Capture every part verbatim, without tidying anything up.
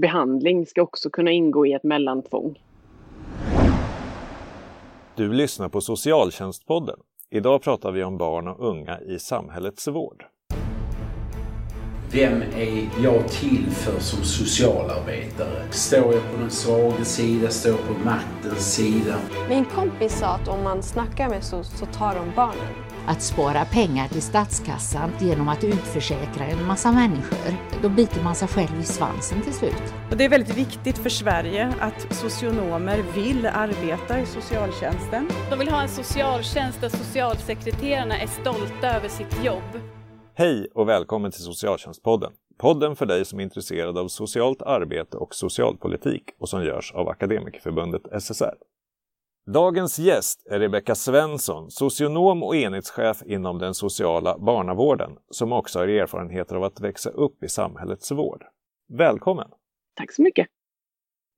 behandling ska också kunna ingå i ett mellantvång. Du lyssnar på Socialtjänstpodden. Idag pratar vi om barn och unga i samhällets vård. Vem är jag till för som socialarbetare? Står jag på den svaga sidan? Står jag på maktens sida? Min kompis sa att om man snackar med så, så tar de barnen. Att spara pengar till statskassan genom att utförsäkra en massa människor, då biter man sig själv i svansen till slut. Och det är väldigt viktigt för Sverige att socionomer vill arbeta i socialtjänsten. De vill ha en socialtjänst där socialsekreterarna är stolta över sitt jobb. Hej och välkommen till Socialtjänstpodden. Podden för dig som är intresserad av socialt arbete och socialpolitik och som görs av Akademikerförbundet S S R. Dagens gäst är Rebecca Svensson, socionom och enhetschef inom den sociala barnavården som också har erfarenheter av att växa upp i samhällets vård. Välkommen! Tack så mycket!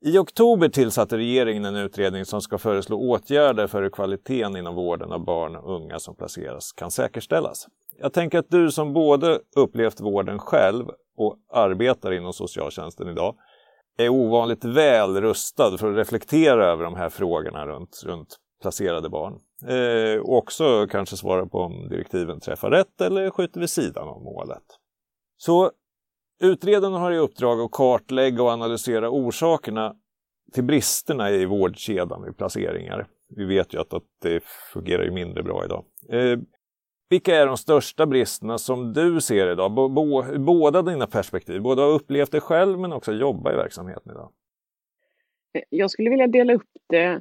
I oktober tillsatte regeringen en utredning som ska föreslå åtgärder för hur kvaliteten inom vården av barn och unga som placeras kan säkerställas. Jag tänker att du som både upplevt vården själv och arbetar inom socialtjänsten idag är ovanligt väl rustad för att reflektera över de här frågorna runt, runt placerade barn. Eh, och också kanske svara på om direktiven träffar rätt eller skjuter vid sidan av målet. Så utredaren har i uppdrag att kartlägga och analysera orsakerna till bristerna i vårdkedjan vid placeringar. Vi vet ju att, att det fungerar ju mindre bra idag. Eh, Vilka är de största bristerna som du ser idag? B- b- båda dina perspektiv. Både har upplevt det själv men också jobba i verksamheten idag. Jag skulle vilja dela upp det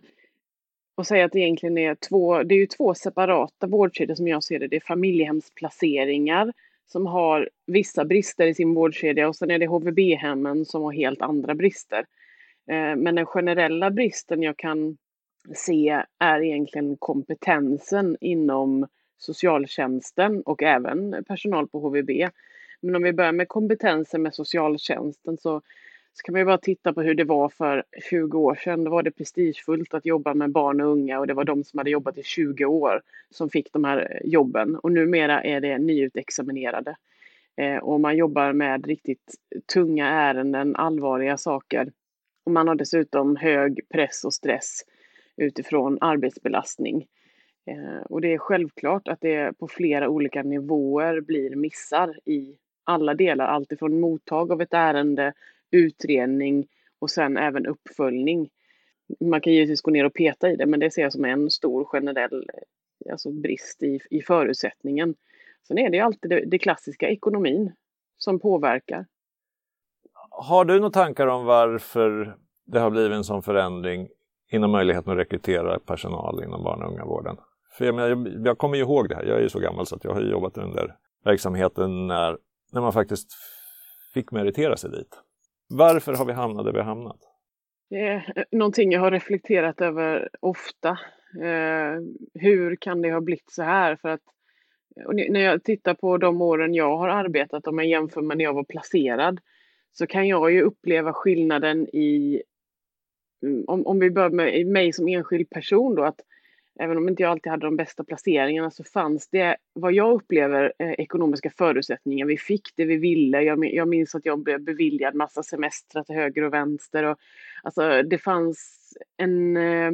och säga att det egentligen är två, det är ju två separata vårdkedjor som jag ser det. Det är familjehemsplaceringar som har vissa brister i sin vårdkedja och sen är det H V B-hemmen som har helt andra brister. Men den generella bristen jag kan se är egentligen kompetensen inom socialtjänsten och även personal på H V B. Men om vi börjar med kompetensen med socialtjänsten så, så kan man ju bara titta på hur det var för tjugo år sedan. Då var det prestigefullt att jobba med barn och unga och det var de som hade jobbat i tjugo år som fick de här jobben. Och numera är det nyutexaminerade. Eh, och man jobbar med riktigt tunga ärenden, allvarliga saker. Och man har dessutom hög press och stress utifrån arbetsbelastning. Och det är självklart att det på flera olika nivåer blir missar i alla delar. Allt ifrån mottag av ett ärende, utredning och sen även uppföljning. Man kan givetvis gå ner och peta i det, men det ser jag som en stor generell alltså brist i, i förutsättningen. Sen är det ju alltid det, det klassiska ekonomin som påverkar. Har du några tankar om varför det har blivit en sån förändring inom möjligheten att rekrytera personal inom barn- och ungavården? För jag, menar, jag, jag kommer ju ihåg det här. Jag är ju så gammal så att jag har jobbat under verksamheten när, när man faktiskt fick meritera sig dit. Varför har vi hamnat där vi har hamnat? Det är någonting jag har reflekterat över ofta. Eh, hur kan det ha blivit så här? För att, och när jag tittar på de åren jag har arbetat, om jag jämför med när jag var placerad, så kan jag ju uppleva skillnaden i, om, om vi börjar med mig som enskild person då, att även om inte jag alltid hade de bästa placeringarna så fanns det, vad jag upplever, eh, ekonomiska förutsättningar. Vi fick det vi ville. Jag, jag minns att jag blev beviljad massa semestrar till höger och vänster. Och, alltså, det fanns en, eh,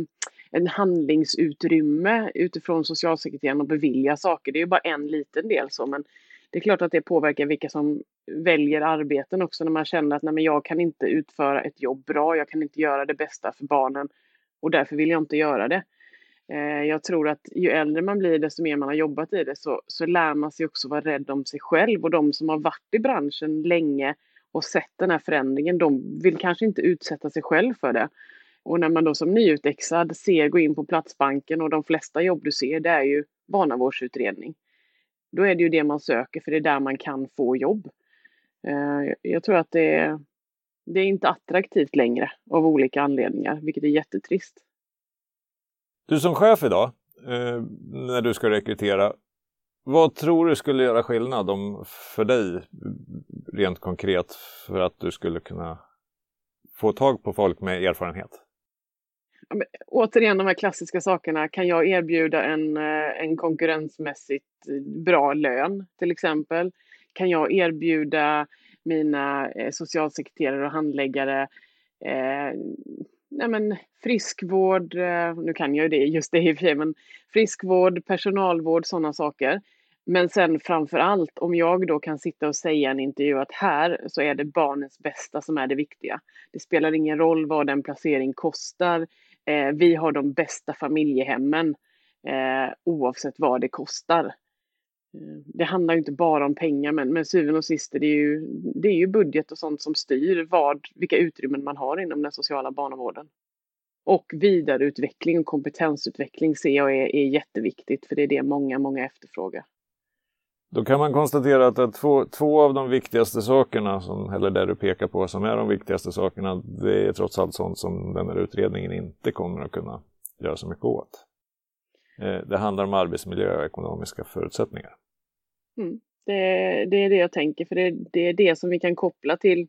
en handlingsutrymme utifrån socialsekreteraren att bevilja saker. Det är ju bara en liten del så, men det är klart att det påverkar vilka som väljer arbeten också, när man känner att nej, men jag kan inte utföra ett jobb bra, jag kan inte göra det bästa för barnen och därför vill jag inte göra det. Jag tror att ju äldre man blir, desto mer man har jobbat i det, så, så lär man sig också vara rädd om sig själv. Och de som har varit i branschen länge och sett den här förändringen, de vill kanske inte utsätta sig själv för det. Och när man då som nyutexad ser, går in på Platsbanken och de flesta jobb du ser, det är ju barnavårdsutredning. Då är det ju det man söker, för det är där man kan få jobb. Jag tror att det är, det är inte attraktivt längre av olika anledningar, vilket är jättetrist. Du som chef idag, när du ska rekrytera, vad tror du skulle göra skillnad om för dig rent konkret för att du skulle kunna få tag på folk med erfarenhet? Ja, men, återigen, de här klassiska sakerna. Kan jag erbjuda en, en konkurrensmässigt bra lön till exempel? Kan jag erbjuda mina eh, socialsekreterare och handläggare. Eh, nej men, friskvård, eh, nu kan jag ju det, just det i och för sig, men friskvård, personalvård, sådana saker. Men sen framför allt om jag då kan sitta och säga i en intervju att här så är det barnens bästa som är det viktiga. Det spelar ingen roll vad den placering kostar. Eh, vi har de bästa familjehemmen eh, oavsett vad det kostar. Eh, det handlar ju inte bara om pengar, men, men syvende och sist är det, ju, det är ju budget och sånt som styr vad, vilka utrymmen man har inom den sociala barnavården. Och vidareutveckling och kompetensutveckling ser jag är, är jätteviktigt, för det är det många, många efterfrågar. Då kan man konstatera att två, två av de viktigaste sakerna, som, eller där du pekar på som är de viktigaste sakerna, det är trots allt sånt som den här utredningen inte kommer att kunna göra så mycket åt. Eh, det handlar om arbetsmiljö och ekonomiska förutsättningar. Mm, det, det är det jag tänker, för det, det är det som vi kan koppla till.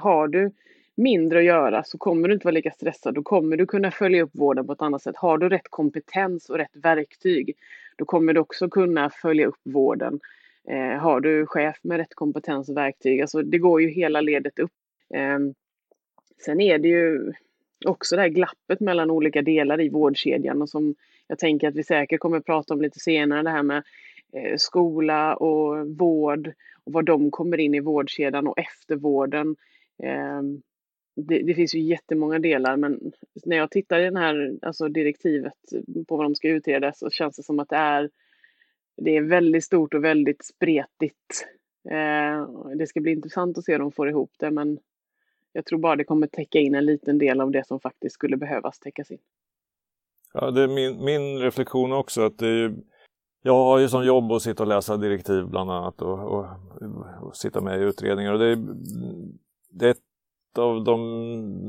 Har du mindre att göra så kommer du inte vara lika stressad. Då kommer du kunna följa upp vården på ett annat sätt. Har du rätt kompetens och rätt verktyg, då kommer du också kunna följa upp vården. Eh, har du chef med rätt kompetens och verktyg, alltså det går ju hela ledet upp. Eh, sen är det ju också det här glappet mellan olika delar i vårdkedjan, och som jag tänker att vi säkert kommer prata om lite senare, det här med eh, skola och vård och var de kommer in i vårdkedjan och eftervården. Eh, Det, det finns ju jättemånga delar, men när jag tittar i den här, alltså direktivet på vad de ska utreda, så känns det som att det är, det är väldigt stort och väldigt spretigt. Eh, det ska bli intressant att se om de får ihop det, men jag tror bara det kommer täcka in en liten del av det som faktiskt skulle behövas täckas in. Ja, det är min, min reflektion också, att det är ju, jag har ju som jobb att sitta och läsa direktiv bland annat och, och, och sitta med i utredningar, och det är, det är av de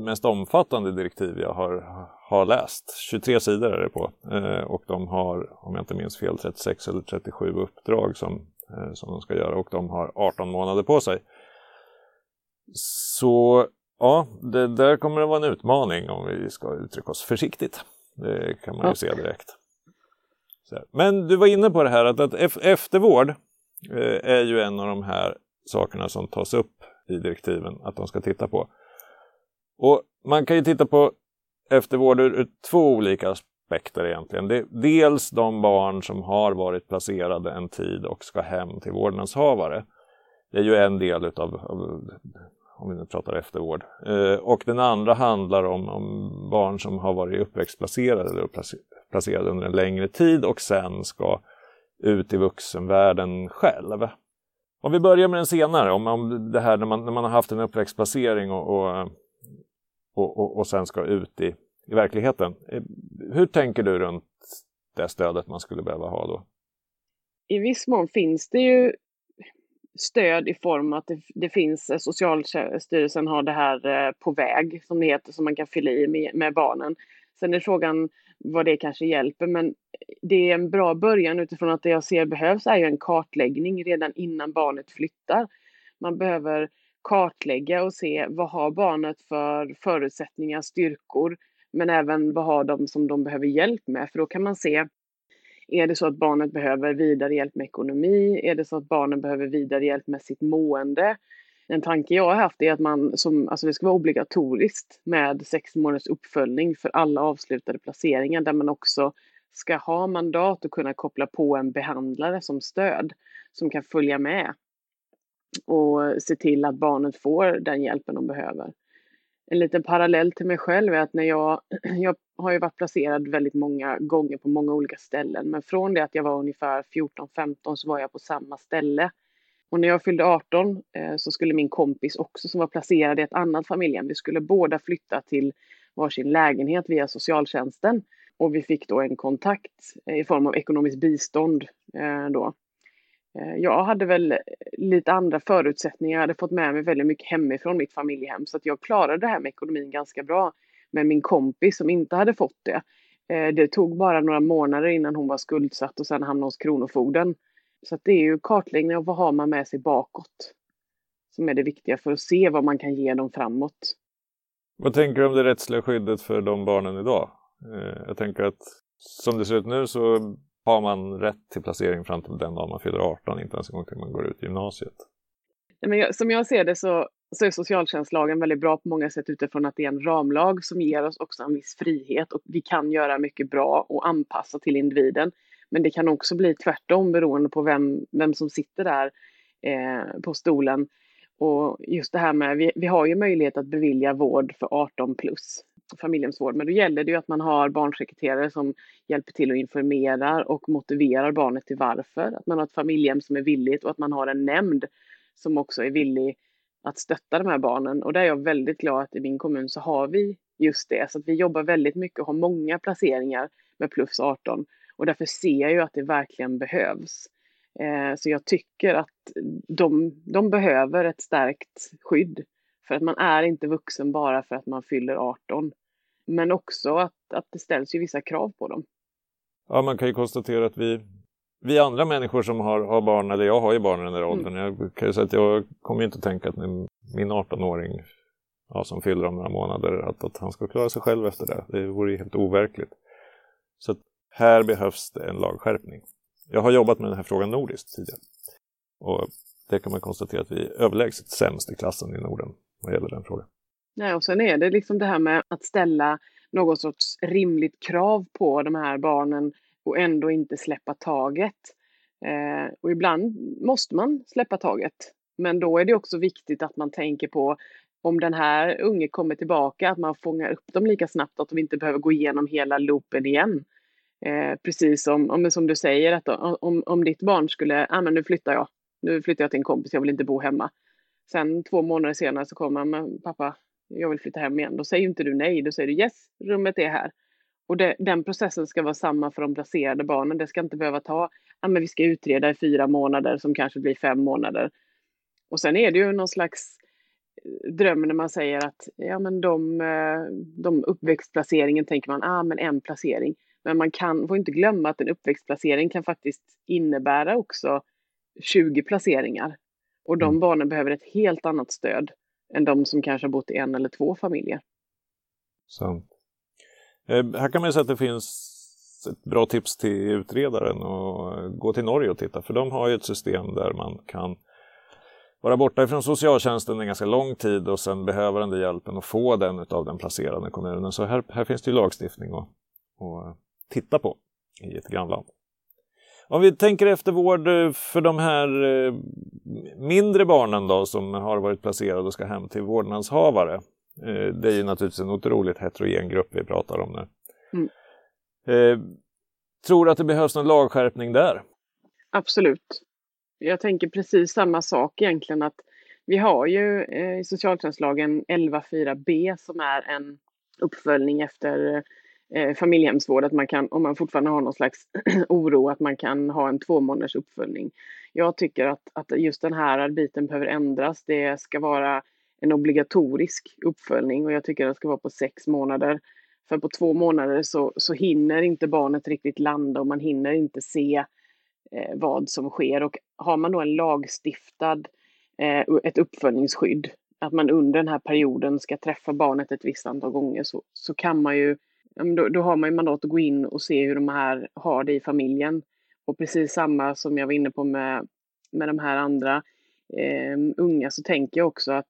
mest omfattande direktiv jag har, har läst. tjugotre sidor är det på. Eh, och de har, om jag inte minns fel, trettiosex eller trettiosju uppdrag som, eh, som de ska göra. Och de har arton månader på sig. Så ja, det där kommer att vara en utmaning om vi ska uttrycka oss försiktigt. Det kan man ju se direkt. Så. Men du var inne på det här att, att eftervård eh, är ju en av de här sakerna som tas upp i direktiven att de ska titta på. Och man kan ju titta på eftervård ur, ur två olika aspekter egentligen. Det, dels de barn som har varit placerade en tid och ska hem till vårdnadshavare. Det är ju en del utav, av, om vi nu pratar eftervård. Eh, och den andra handlar om, om barn som har varit uppväxtplacerade eller placerade under en längre tid och sen ska ut i vuxenvärlden själv. Om vi börjar med den senare, om, om det här när man, när man har haft en uppväxtplacering och, och, och, och sen ska ut i, i verkligheten. Hur tänker du runt det stödet man skulle behöva ha då? I viss mån finns det ju stöd i form att det, det finns, Socialstyrelsen har det här på väg som det heter, som man kan fylla i med, med barnen. Sen är frågan vad det kanske hjälper, men det är en bra början utifrån att det jag ser behövs är ju en kartläggning redan innan barnet flyttar. Man behöver kartlägga och se vad har barnet för förutsättningar, styrkor, men även vad har de som de behöver hjälp med, för då kan man se, är det så att barnet behöver vidare hjälp med ekonomi, är det så att barnet behöver vidare hjälp med sitt mående. En tanke jag har haft är att man som, alltså det ska vara obligatoriskt med sex månaders uppföljning för alla avslutade placeringar, där man också ska ha mandat och kunna koppla på en behandlare som stöd som kan följa med och se till att barnet får den hjälpen de behöver. En liten parallell till mig själv är att när jag, jag har ju varit placerad väldigt många gånger på många olika ställen, men från det att jag var ungefär fjorton femton så var jag på samma ställe. Och när jag fyllde arton eh, så skulle min kompis också, som var placerad i ett annat familjehem, vi skulle båda flytta till varsin lägenhet via socialtjänsten. Och vi fick då en kontakt eh, i form av ekonomiskt bistånd. Eh, då. Eh, jag hade väl lite andra förutsättningar. Jag hade fått med mig väldigt mycket hemifrån mitt familjehem. Så att jag klarade det här med ekonomin ganska bra. Men min kompis som inte hade fått det. Eh, det tog bara några månader innan hon var skuldsatt och sen hamnade hos kronofogden. Så att det är ju kartläggning av vad har man med sig bakåt som är det viktiga för att se vad man kan ge dem framåt. Vad tänker du om det rättsliga skyddet för de barnen idag? Jag tänker att som det ser ut nu så har man rätt till placering fram till den dag man fyller arton, inte ens en gång till man går ut gymnasiet. Men som jag ser det så, så är socialtjänstlagen väldigt bra på många sätt utifrån att det är en ramlag som ger oss också en viss frihet och vi kan göra mycket bra och anpassa till individen. Men det kan också bli tvärtom beroende på vem, vem som sitter där eh, på stolen. Och just det här med, vi, vi har ju möjlighet att bevilja vård för arton plus, familjemsvård. Men då gäller det ju att man har barnsekreterare som hjälper till och informerar och motiverar barnet till varför. Att man har ett familjehem som är villigt och att man har en nämnd som också är villig att stötta de här barnen. Och där är jag väldigt glad att i min kommun så har vi just det. Så att vi jobbar väldigt mycket och har många placeringar med plus arton. Och därför ser jag ju att det verkligen behövs. Eh, så jag tycker att de, de behöver ett starkt skydd. För att man är inte vuxen bara för att man fyller arton. Men också att, att det ställs ju vissa krav på dem. Ja, man kan ju konstatera att vi, vi andra människor som har, har barn, eller jag har ju barn i den där åldern. Mm. Jag kan ju säga att jag kommer ju inte tänka att min arton-åring ja, som fyller om några månader, att, att han ska klara sig själv efter det. Det vore ju helt overkligt. Så att här behövs det en lagskärpning. Jag har jobbat med den här frågan nordiskt tidigare. Och det kan man konstatera att vi är överlägset sämst i klassen i Norden vad gäller den frågan. Nej, och sen är det liksom det här med att ställa någon sorts rimligt krav på de här barnen och ändå inte släppa taget. Eh, och ibland måste man släppa taget. Men då är det också viktigt att man tänker på om den här unge kommer tillbaka, att man fångar upp dem lika snabbt att de inte behöver gå igenom hela loopen igen. Eh, precis som, om, som du säger, att då, om, om ditt barn skulle, ah, men nu flyttar jag, nu flyttar jag till en kompis, jag vill inte bo hemma. Sen två månader senare så kommer han, men pappa, jag vill flytta hem igen. Då säger inte du nej, då säger du yes, rummet är här. Och det, den processen ska vara samma för de placerade barnen. Det ska inte behöva ta, ah, men vi ska utreda i fyra månader som kanske blir fem månader. Och sen är det ju någon slags dröm när man säger att ja, men de, de uppväxtplaceringen tänker man, ah men en placering. Men man kan, får inte glömma att en uppväxtplacering kan faktiskt innebära också tjugo placeringar. Och de barnen behöver ett helt annat stöd än de som kanske har bott i en eller två familjer. Sant. Eh, här kan man säga att det finns ett bra tips till utredaren att gå till Norge och titta. För de har ju ett system där man kan vara borta ifrån socialtjänsten en ganska lång tid och sen behöver den hjälpen och få den av den placerade kommunen. Så här, här finns det ju lagstiftning att, att titta på i ett grannland. Om vi tänker efter vård för de här mindre barnen då, som har varit placerade och ska hem till vårdnadshavare. Det är ju naturligtvis en otroligt heterogen grupp vi pratar om nu. Mm. Tror du att det behövs någon lagskärpning där? Absolut. Jag tänker precis samma sak egentligen. Att vi har ju i socialtjänstlagen elva punkt fyra b som är en uppföljning efter familjehemsvård, att man kan, om man fortfarande har någon slags oro, att man kan ha en två månaders uppföljning. Jag tycker att, att just den här biten behöver ändras. Det ska vara en obligatorisk uppföljning och jag tycker att det ska vara på sex månader. För på två månader så, så hinner inte barnet riktigt landa och man hinner inte se eh, vad som sker. Och har man då en lagstiftad, eh, ett uppföljningsskydd, att man under den här perioden ska träffa barnet ett visst antal gånger, så, så kan man ju Då, då har man ju mandat att gå in och se hur de här har det i familjen. Och precis samma som jag var inne på med, med de här andra eh, unga, så tänker jag också att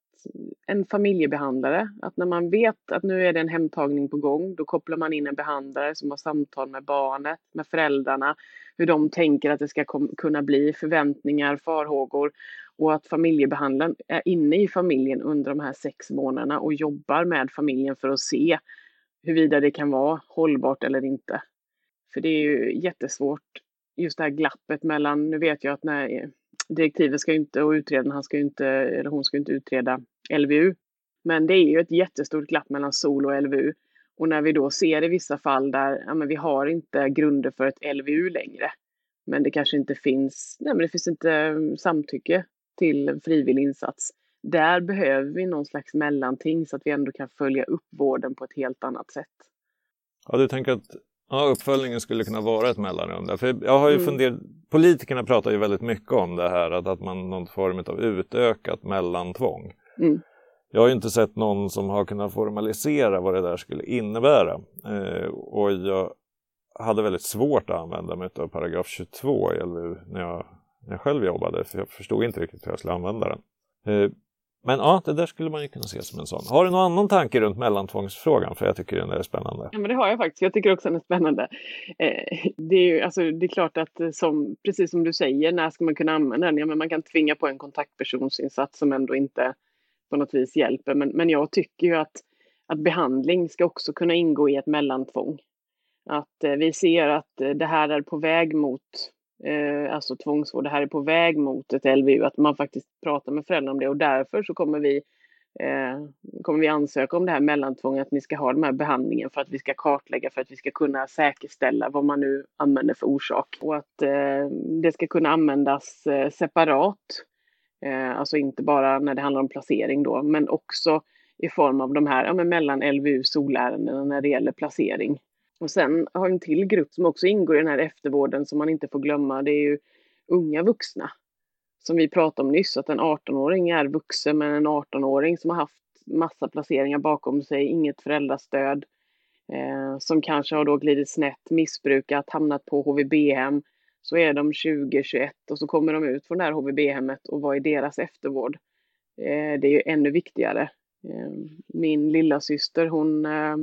en familjebehandlare, att när man vet att nu är det en hemtagning på gång, då kopplar man in en behandlare som har samtal med barnet, med föräldrarna, hur de tänker att det ska kom, kunna bli, förväntningar, farhågor, och att familjebehandlaren är inne i familjen under de här sex månaderna och jobbar med familjen för att se huruvida det kan vara hållbart eller inte. För det är ju jättesvårt, just det här glappet mellan, nu vet jag att när direktivet ska inte, och utredaren, han ska ju inte, eller hon ska inte utreda L V U. Men det är ju ett jättestort glapp mellan S O L och L V U. Och när vi då ser i vissa fall där, ja men vi har inte grunder för ett L V U längre. Men det kanske inte finns, nej men det finns inte samtycke till frivillig insats. Där behöver vi någon slags mellanting så att vi ändå kan följa upp vården på ett helt annat sätt. Ja, du tänker att ja, uppföljningen skulle kunna vara ett mellanrum där. För jag har ju mm. funderat, politikerna pratar ju väldigt mycket om det här, att, att man någon form av utökat mellantvång. Mm. Jag har ju inte sett någon som har kunnat formalisera vad det där skulle innebära. Eh, och jag hade väldigt svårt att använda mig av paragraf tjugotvå i L V U när jag, när jag själv jobbade. För jag förstod inte riktigt hur jag skulle använda den. Men ja, det där skulle man ju kunna se som en sån. Har du någon annan tanke runt mellantvångsfrågan? För jag tycker den är spännande. Ja, men det har jag faktiskt. Jag tycker också den är spännande. Eh, det är ju, alltså, det är klart att som, precis som du säger, när ska man kunna använda den? Ja, men man kan tvinga på en kontaktpersonsinsats som ändå inte på något vis hjälper. Men, men jag tycker ju att, att behandling ska också kunna ingå i ett mellantvång. Att eh, vi ser att eh, det här är på väg mot... Eh, alltså tvångsvård, det här är på väg mot ett L V U, att man faktiskt pratar med föräldrar om det, och därför så kommer vi eh, kommer vi ansöka om det här mellantvånget, att ni ska ha den här behandlingen för att vi ska kartlägga, för att vi ska kunna säkerställa vad man nu använder för orsak, och att eh, det ska kunna användas eh, separat, eh, alltså inte bara när det handlar om placering då, men också i form av de här ja, men mellan L V U solärendena när det gäller placering. Och sen har en till grupp som också ingår i den här eftervården som man inte får glömma. Det är ju unga vuxna. Som vi pratade om nyss, att en arton-åring är vuxen, men en arton-åring som har haft massa placeringar bakom sig, inget föräldrastöd. Eh, som kanske har då glidit snett, missbrukat, hamnat på H V B-hem. Så är de tjugo, tjugoett och så kommer de ut från det här H V B-hemmet, och vad är deras eftervård? Eh, det är ju ännu viktigare. Eh, min lilla syster, hon... Eh,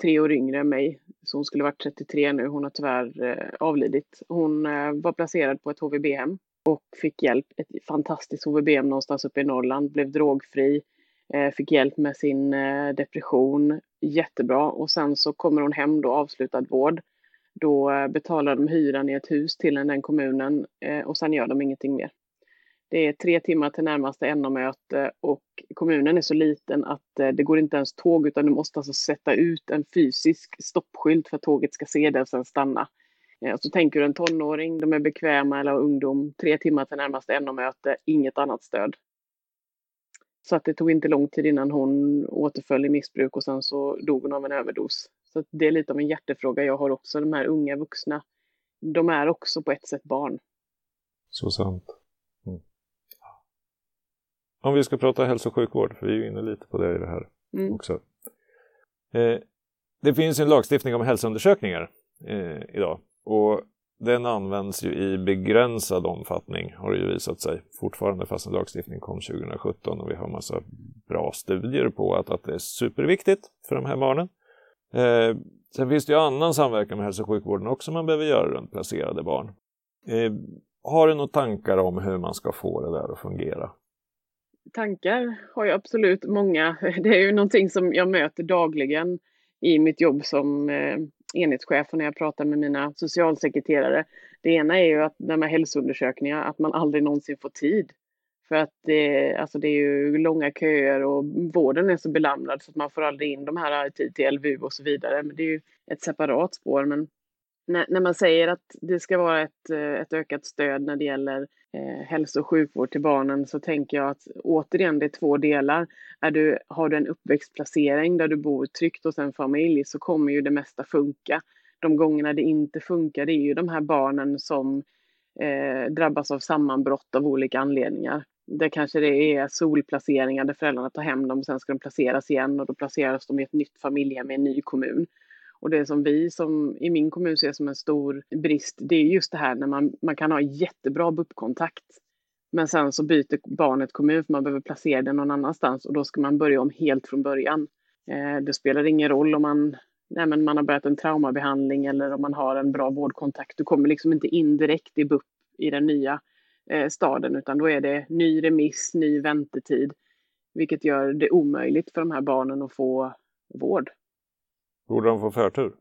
tre år yngre än mig, så hon skulle varit trettiotre nu, hon har tyvärr eh, avlidit. Hon eh, var placerad på ett H V B-hem och fick hjälp, ett fantastiskt H V B-hem någonstans uppe i Norrland, blev drogfri, eh, fick hjälp med sin eh, depression, jättebra, och sen så kommer hon hem då, avslutad vård, då eh, betalar de hyran i ett hus till den kommunen eh, och sen gör de ingenting mer. Det är tre timmar till närmaste N O-möte, och kommunen är så liten att det går inte ens tåg, utan du måste alltså sätta ut en fysisk stoppskylt för att tåget ska se det och sen stanna. Så tänker du en tonåring, de är bekväma, eller ungdom, tre timmar till närmaste N O-möte, inget annat stöd. Så att det tog inte lång tid innan hon återföll i missbruk, och sen så dog hon av en överdos. Så det är lite av en hjärtefråga jag har också, de här unga vuxna. De är också på ett sätt barn. Så sant. Om vi ska prata hälso- och sjukvård, för vi är ju inne lite på det i det här mm. också. Eh, det finns ju en lagstiftning om hälsoundersökningar eh, idag. Och den används ju i begränsad omfattning, har det ju visat sig. Fortfarande, fast en lagstiftning kom tjugo sjutton, och vi har massa bra studier på att, att det är superviktigt för de här barnen. Eh, sen finns det ju annan samverkan med hälso- och sjukvården också man behöver göra runt placerade barn. Eh, har du några tankar om hur man ska få det där att fungera? Tankar har jag absolut många. Det är ju någonting som jag möter dagligen i mitt jobb som enhetschef, och när jag pratar med mina socialsekreterare. Det ena är ju att när man hälsoundersökningar, att man aldrig någonsin får tid. För att det, alltså det är ju långa köer och vården är så belamrad så att man får aldrig in de här tid till L V U och så vidare. Men det är ju ett separat spår. Men när, när man säger att det ska vara ett, ett ökat stöd när det gäller Eh, hälso- och sjukvård till barnen, så tänker jag att återigen det är två delar. Är du, har du en uppväxtplacering där du bor tryggt hos en familj, så kommer ju det mesta funka. De gångerna det inte funkar, det är ju de här barnen som eh, drabbas av sammanbrott av olika anledningar. Där kanske det är solplaceringar där föräldrarna tar hem dem och sen ska de placeras igen, och då placeras de i ett nytt familjehem i en ny kommun. Och det som vi som i min kommun ser som en stor brist, det är just det här när man, man kan ha jättebra BUP-kontakt. Men sen så byter barnet kommun för man behöver placera det någon annanstans, och då ska man börja om helt från början. Eh, det spelar ingen roll om man, nej men man har börjat en traumabehandling eller om man har en bra vårdkontakt. Du kommer liksom inte in direkt i BUP i den nya eh, staden, utan då är det ny remiss, ny väntetid. Vilket gör det omöjligt för de här barnen att få vård. Borde de få förtur?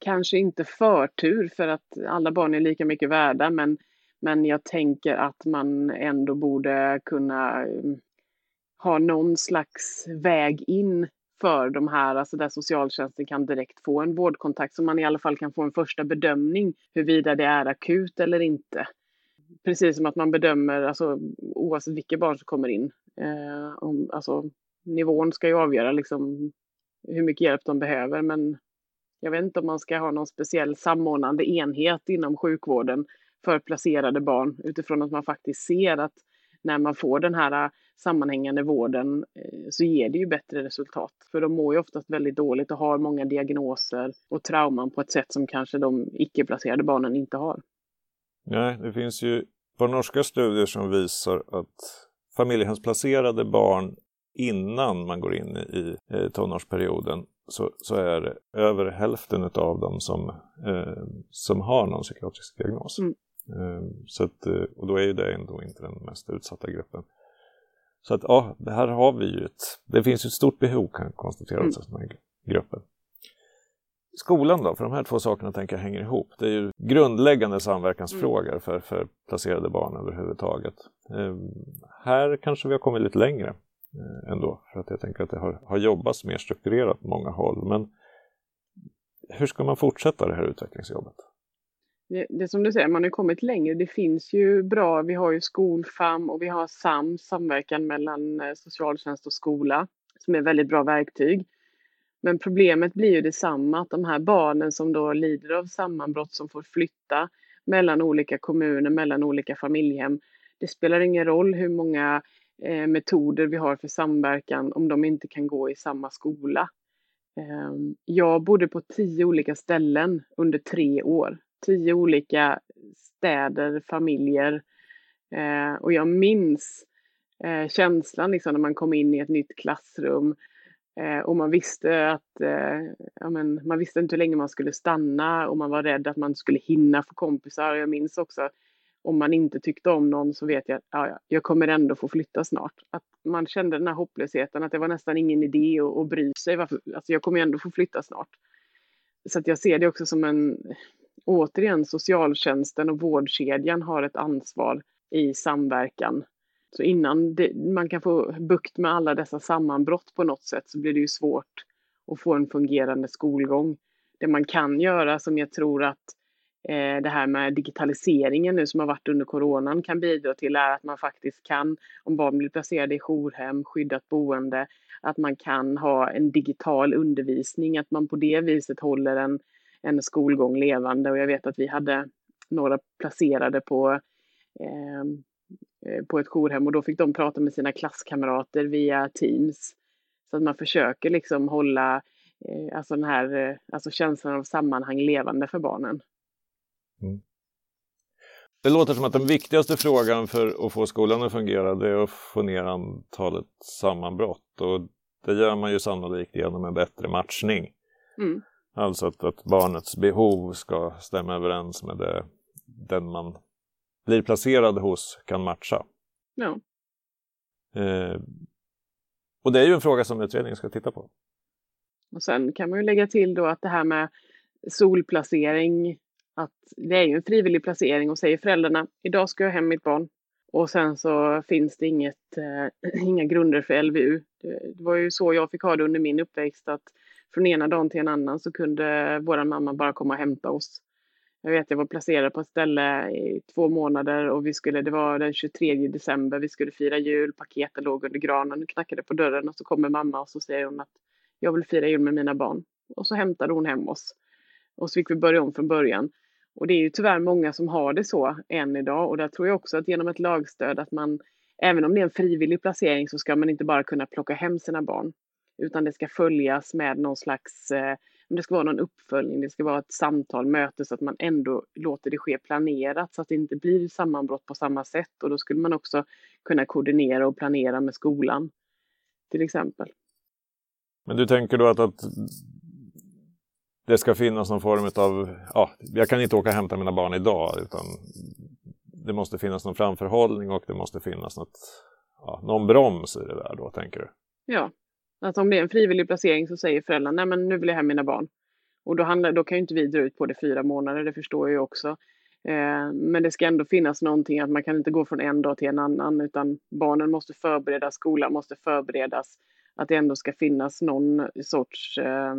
Kanske inte förtur, för att alla barn är lika mycket värda. Men, men jag tänker att man ändå borde kunna ha någon slags väg in för de här. Alltså där socialtjänsten kan direkt få en vårdkontakt. Så man i alla fall kan få en första bedömning huruvida det är akut eller inte. Precis som att man bedömer, alltså, oavsett vilka barn som kommer in. Eh, om, alltså, nivån ska ju avgöra liksom hur mycket hjälp de behöver, men jag vet inte om man ska ha någon speciell samordnande enhet inom sjukvården för placerade barn, utifrån att man faktiskt ser att när man får den här sammanhängande vården så ger det ju bättre resultat, för de mår ju oftast väldigt dåligt och har många diagnoser och trauman på ett sätt som kanske de icke-placerade barnen inte har. Nej, det finns ju på norska studier som visar att familjehemsplacerade barn innan man går in i tonårsperioden, så, så är det över hälften av dem som, eh, som har någon psykiatrisk diagnos. Mm. Eh, så att, och då är ju det ändå inte den mest utsatta gruppen. Så att ja, det här har vi ju ett, det finns ju ett stort behov, kan konstateras, mm. av den här gruppen. Skolan då, för de här två sakerna tänker jag hänger ihop. Det är ju grundläggande samverkansfrågor mm. för, för placerade barn överhuvudtaget. Eh, här kanske vi har kommit lite längre eh, ändå, för att jag tänker att det har, har jobbats mer strukturerat på många håll. Men hur ska man fortsätta det här utvecklingsjobbet? Det, det som du säger, man har kommit längre. Det finns ju bra, vi har ju skolfam och vi har SAM, samverkan mellan socialtjänst och skola, som är väldigt bra verktyg. Men problemet blir ju detsamma, att de här barnen som då lider av sammanbrott, som får flytta mellan olika kommuner, mellan olika familjehem. Det spelar ingen roll hur många eh, metoder vi har för samverkan om de inte kan gå i samma skola. Eh, jag bodde på tio olika ställen under tre år. Tio olika städer, familjer. Eh, och jag minns eh, känslan liksom, när man kom in i ett nytt klassrum. Och man visste att ja, men, man visste inte hur länge man skulle stanna, och man var rädd att man skulle hinna få kompisar. Jag minns också, om man inte tyckte om någon så vet jag att ja, jag kommer ändå få flytta snart. Att man kände den här hopplösheten, att det var nästan ingen idé att, att bry sig. Varför? Alltså, jag kommer ändå få flytta snart. Så att jag ser det också som en, återigen, socialtjänsten och vårdkedjan har ett ansvar i samverkan. Så innan det, man kan få bukt med alla dessa sammanbrott på något sätt, så blir det ju svårt att få en fungerande skolgång. Det man kan göra, som jag tror att eh, det här med digitaliseringen nu som har varit under coronan kan bidra till, är att man faktiskt kan, om barn blir placerade i jourhem, skyddat boende, att man kan ha en digital undervisning, att man på det viset håller en, en skolgång levande. Och jag vet att vi hade några placerade på... Eh, på ett jourhem, och då fick de prata med sina klasskamrater via Teams, så att man försöker liksom hålla alltså den här alltså känslan av sammanhang levande för barnen. Mm. Det låter som att den viktigaste frågan för att få skolan att fungera, det är att få ner antalet sammanbrott, och det gör man ju sannolikt genom en bättre matchning. Mm. Alltså att, att barnets behov ska stämma överens med det, den man blir placerad hos kan matcha. Ja. Eh, och det är ju en fråga som utredningen ska titta på. Och sen kan man ju lägga till då att det här med solplacering, att det är ju en frivillig placering, och säger föräldrarna, idag ska jag hem mitt barn. Och sen så finns det inget, eh, inga grunder för L V U. Det, det var ju så jag fick ha det under min uppväxt, att från ena dagen till en annan så kunde vår mamma bara komma och hämta oss. Jag vet, jag var placerad på ett ställe i två månader och vi skulle, det var den tjugotredje december, vi skulle fira jul, paketen låg under granen, knackade på dörren och så kommer mamma och så säger hon att jag vill fira jul med mina barn. Och så hämtade hon hem oss. Och så fick vi börja om från början. Och det är ju tyvärr många som har det så än idag, och där tror jag också att genom ett lagstöd, att man, även om det är en frivillig placering, så ska man inte bara kunna plocka hem sina barn, utan det ska följas med någon slags... Eh, Det ska vara någon uppföljning, det ska vara ett samtal, möte, så att man ändå låter det ske planerat, så att det inte blir sammanbrott på samma sätt. Och då skulle man också kunna koordinera och planera med skolan, till exempel. Men du tänker då att, att det ska finnas någon form av, ja, jag kan inte åka och hämta mina barn idag, utan det måste finnas någon framförhållning, och det måste finnas något, ja, någon broms i det där då, tänker du? Ja. Att om det är en frivillig placering så säger föräldrarna, nej men nu vill jag hem mina barn. Och då, handlar, då kan ju inte vi dra ut på det fyra månader, det förstår jag ju också. Eh, men det ska ändå finnas någonting, att man kan inte gå från en dag till en annan, utan barnen måste förberedas, skolan måste förberedas. Att det ändå ska finnas någon sorts eh,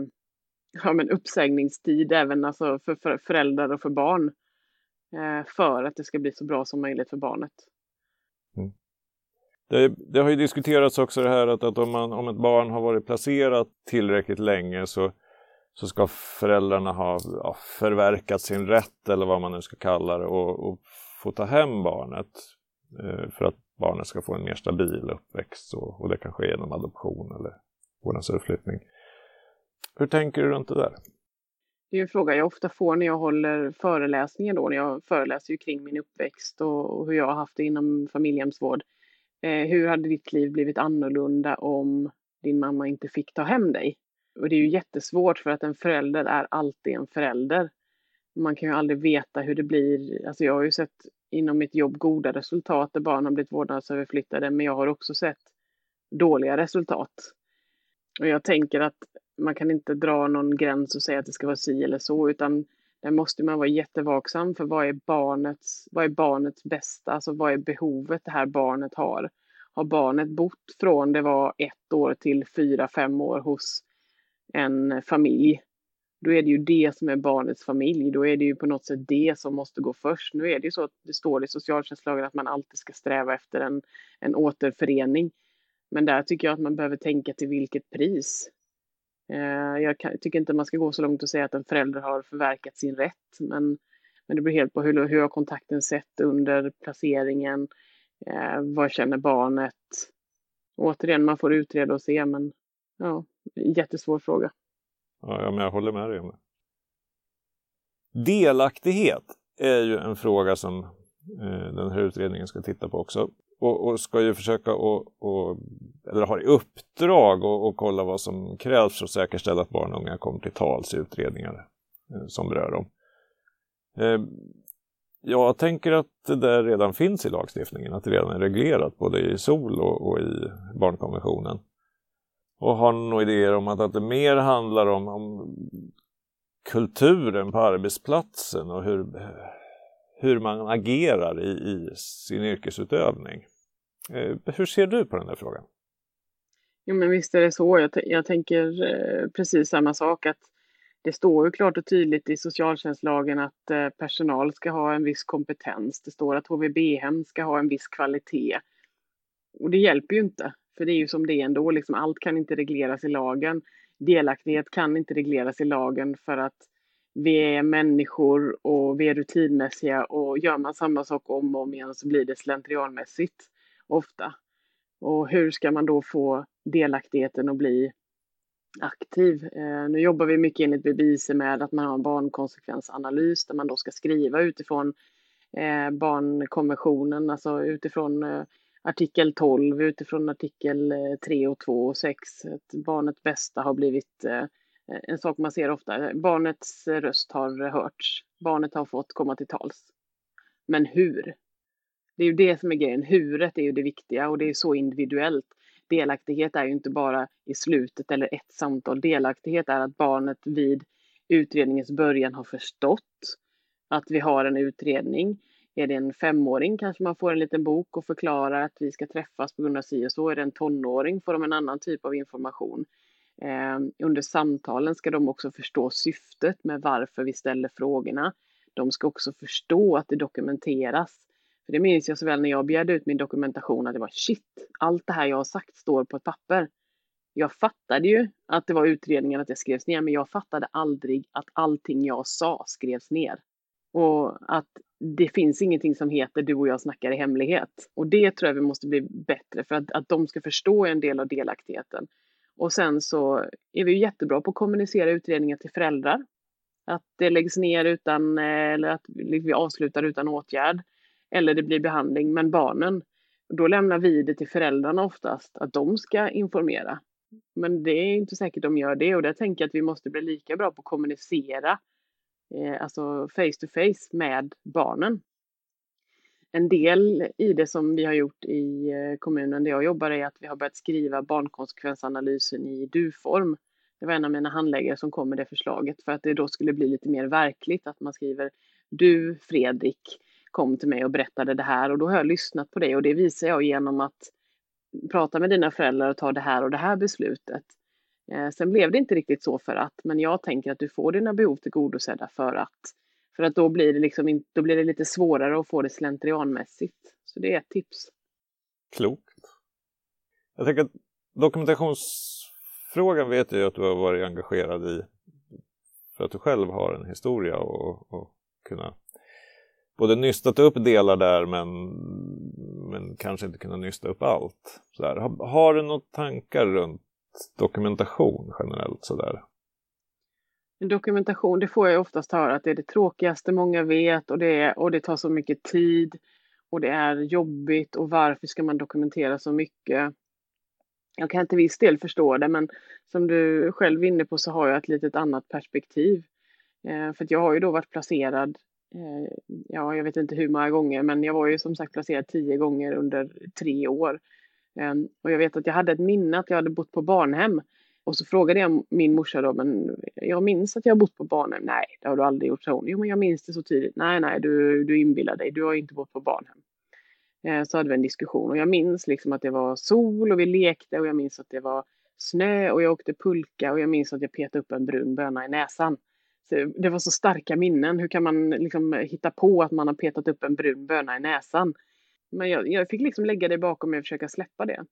ja, men uppsägningstid även alltså för, för föräldrar och för barn. Eh, för att det ska bli så bra som möjligt för barnet. Mm. Det, det har ju diskuterats också det här att, att om, man, om ett barn har varit placerat tillräckligt länge så, så ska föräldrarna ha ja, förverkat sin rätt, eller vad man nu ska kalla det, och, och få ta hem barnet eh, för att barnet ska få en mer stabil uppväxt, och, och det kan ske genom adoption eller vårdnadsöverflyttning. Hur tänker du runt det där? Det är en fråga jag ofta får när jag håller föreläsningar då, när jag föreläser ju kring min uppväxt och, och hur jag har haft det inom familjehemsvård. Eh, hur hade ditt liv blivit annorlunda om din mamma inte fick ta hem dig? Och det är ju jättesvårt för att en förälder är alltid en förälder. Man kan ju aldrig veta hur det blir. Alltså jag har ju sett inom mitt jobb goda resultat där barn har blivit vårdnadsöverflyttade. Men jag har också sett dåliga resultat. Och jag tänker att man kan inte dra någon gräns och säga att det ska vara si eller så. Utan där måste man vara jättevaksam för vad är barnets, vad är barnets bästa. Alltså vad är behovet det här barnet har. Har barnet bott från det var ett år till fyra, fem år hos en familj. Då är det ju det som är barnets familj. Då är det ju på något sätt det som måste gå först. Nu är det ju så att det står i socialtjänstlagen att man alltid ska sträva efter en, en återförening. Men där tycker jag att man behöver tänka till vilket pris. Eh, jag kan, tycker inte man ska gå så långt och säga att en förälder har förverkat sin rätt. Men, men det beror helt på hur, hur har kontakten sett under placeringen. Eh, vad känner barnet? Återigen, man får utreda och se. Men ja, jättesvår fråga. Ja, men jag håller med dig om det. Delaktighet är ju en fråga som eh, den här utredningen ska titta på också. Och, och ska ju försöka och, och, eller har i uppdrag och, och kolla vad som krävs för att säkerställa att barn och unga kommer till tals i utredningar eh, som rör dem. Eh, jag tänker att det där redan finns i lagstiftningen. Att det redan är reglerat både i S O L och, och i barnkonventionen. Och har några idéer om att, att det mer handlar om, om kulturen på arbetsplatsen och hur, hur man agerar i, i sin yrkesutövning. Eh, hur ser du på den där frågan? Jo, men visst är det så. Jag, t- jag tänker eh, precis samma sak. Att det står ju klart och tydligt i socialtjänstlagen att eh, personal ska ha en viss kompetens. Det står att H V B-hem ska ha en viss kvalitet. Och det hjälper ju inte. För det är ju som det är ändå, liksom allt kan inte regleras i lagen. Delaktighet kan inte regleras i lagen för att vi är människor och vi är rutinmässiga. Och gör man samma sak om och om igen så blir det slentrianmässigt ofta. Och hur ska man då få delaktigheten att bli aktiv? Eh, nu jobbar vi mycket enligt bevis med att man har en barnkonsekvensanalys där man då ska skriva utifrån eh, barnkonventionen, alltså utifrån... Eh, Artikel tolv utifrån artikel tre och två och sex. Att barnets bästa har blivit en sak man ser ofta. Barnets röst har hörts. Barnet har fått komma till tals. Men hur? Det är ju det som är grejen. Huret är ju det viktiga och det är så individuellt. Delaktighet är ju inte bara i slutet eller ett samtal. Delaktighet är att barnet vid utredningens början har förstått att vi har en utredning. Är det en femåring kanske man får en liten bok och förklarar att vi ska träffas på grund av si och så. Är det en tonåring får de en annan typ av information. Eh, under samtalen ska de också förstå syftet med varför vi ställer frågorna. De ska också förstå att det dokumenteras. För det minns jag så väl när jag begärde ut min dokumentation att det var shit. Allt det här jag har sagt står på ett papper. Jag fattade ju att det var utredningen att det skrevs ner. Men jag fattade aldrig att allting jag sa skrevs ner. Och att det finns ingenting som heter du och jag snackar i hemlighet. Och det tror jag vi måste bli bättre för att, att de ska förstå en del av delaktigheten. Och sen så är vi ju jättebra på att kommunicera utredningar till föräldrar. Att det läggs ner utan, eller att vi avslutar utan åtgärd. Eller det blir behandling. Men barnen, då lämnar vi det till föräldrarna oftast att de ska informera. Men det är inte säkert de gör det. Och där tänker jag att vi måste bli lika bra på att kommunicera. Alltså face to face med barnen. En del i det som vi har gjort i kommunen där jag jobbar är att vi har börjat skriva barnkonsekvensanalysen i du-form. Det var en av mina handläggare som kom med det förslaget för att det då skulle bli lite mer verkligt att man skriver du Fredrik kom till mig och berättade det här och då har jag lyssnat på dig och det visar jag genom att prata med dina föräldrar och ta det här och det här beslutet. Sen blev det inte riktigt så för att, men jag tänker att du får dina behov tillgodosedda för att. För att då blir det, liksom, då blir det lite svårare att få det slentrianmässigt. Så det är ett tips. Klokt. Jag tänker att dokumentationsfrågan vet jag att du har varit engagerad i. För att du själv har en historia och, och kunna både nystat upp delar där men, men kanske inte kunna nysta upp allt. Så där. Har, har du några tankar runt dokumentation generellt sådär? Dokumentation, det får jag oftast höra att det är det tråkigaste många vet och det, är, och det tar så mycket tid och det är jobbigt och varför ska man dokumentera så mycket? Jag kan till viss del förstå det, men som du själv är inne på så har jag ett litet annat perspektiv. Eh, för att jag har ju då varit placerad, eh, ja, jag vet inte hur många gånger, men jag var ju som sagt placerad tio gånger under tre år. Eh, och jag vet att jag hade ett minne att jag hade bott på barnhem. Och så frågade jag min morsa då, men jag minns att jag har bott på barnhem. Nej, det har du aldrig gjort, så. Jo, men jag minns det så tidigt. Nej, nej, du, du inbillar dig, du har inte bott på barnhem. Så hade vi en diskussion och jag minns liksom att det var sol och vi lekte och jag minns att det var snö och jag åkte pulka och jag minns att jag petade upp en brun böna i näsan. Så det var så starka minnen. Hur kan man liksom hitta på att man har petat upp en brun böna i näsan? Men jag, jag fick liksom lägga det bakom mig och försöka släppa det.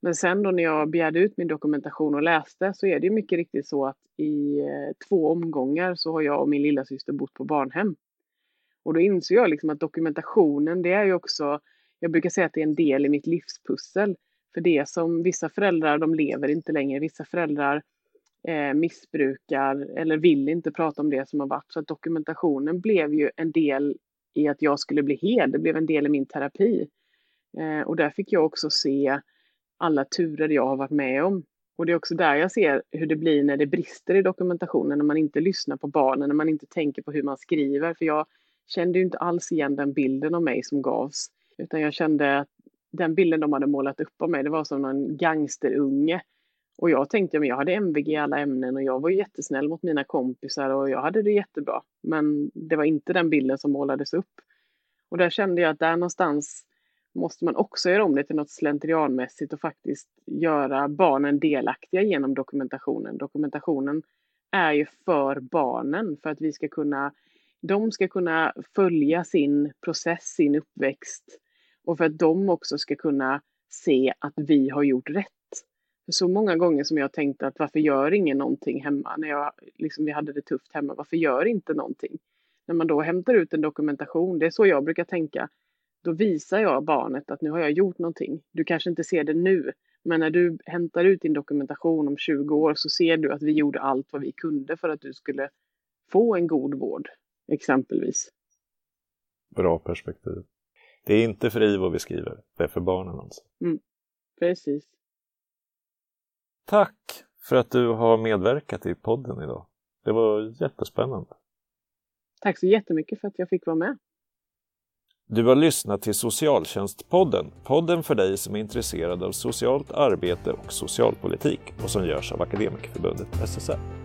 Men sen då när jag begärde ut min dokumentation och läste så är det mycket riktigt så att i två omgångar så har jag och min lilla syster bott på barnhem. Och då insåg jag liksom att dokumentationen, det är ju också... Jag brukar säga att det är en del i mitt livspussel. För det som vissa föräldrar, de lever inte längre. Vissa föräldrar eh, missbrukar eller vill inte prata om det som har varit. Så att dokumentationen blev ju en del i att jag skulle bli hel. Det blev en del i min terapi. Eh, och där fick jag också se alla turer jag har varit med om. Och det är också där jag ser hur det blir när det brister i dokumentationen. När man inte lyssnar på barnen, när man inte tänker på hur man skriver. För jag kände ju inte alls igen den bilden av mig som gavs. Utan jag kände att den bilden de hade målat upp av mig, det var som någon gangsterunge. Och jag tänkte, men jag hade M V G i alla ämnen och jag var jättesnäll mot mina kompisar och jag hade det jättebra. Men det var inte den bilden som målades upp. Och där kände jag att där någonstans måste man också göra om det till något slentrianmässigt och faktiskt göra barnen delaktiga genom dokumentationen. Dokumentationen är ju för barnen för att vi ska kunna, de ska kunna följa sin process, sin uppväxt. Och för att de också ska kunna se att vi har gjort rätt. För så många gånger som jag tänkte att varför gör ingen någonting hemma? När jag, liksom, vi hade det tufft hemma, varför gör inte någonting? När man då hämtar ut en dokumentation, det är så jag brukar tänka. Då visar jag barnet att nu har jag gjort någonting. Du kanske inte ser det nu. Men när du hämtar ut din dokumentation om tjugo år så ser du att vi gjorde allt vad vi kunde för att du skulle få en god vård. Exempelvis. Bra perspektiv. Det är inte för Ivo vi skriver, det är för barnen alltså. Mm, precis. Tack för att du har medverkat i podden idag. Det var jättespännande. Tack så jättemycket för att jag fick vara med. Du har lyssnat till Socialtjänstpodden. Podden för dig som är intresserad av socialt arbete och socialpolitik och som görs av Akademikerförbundet S S R.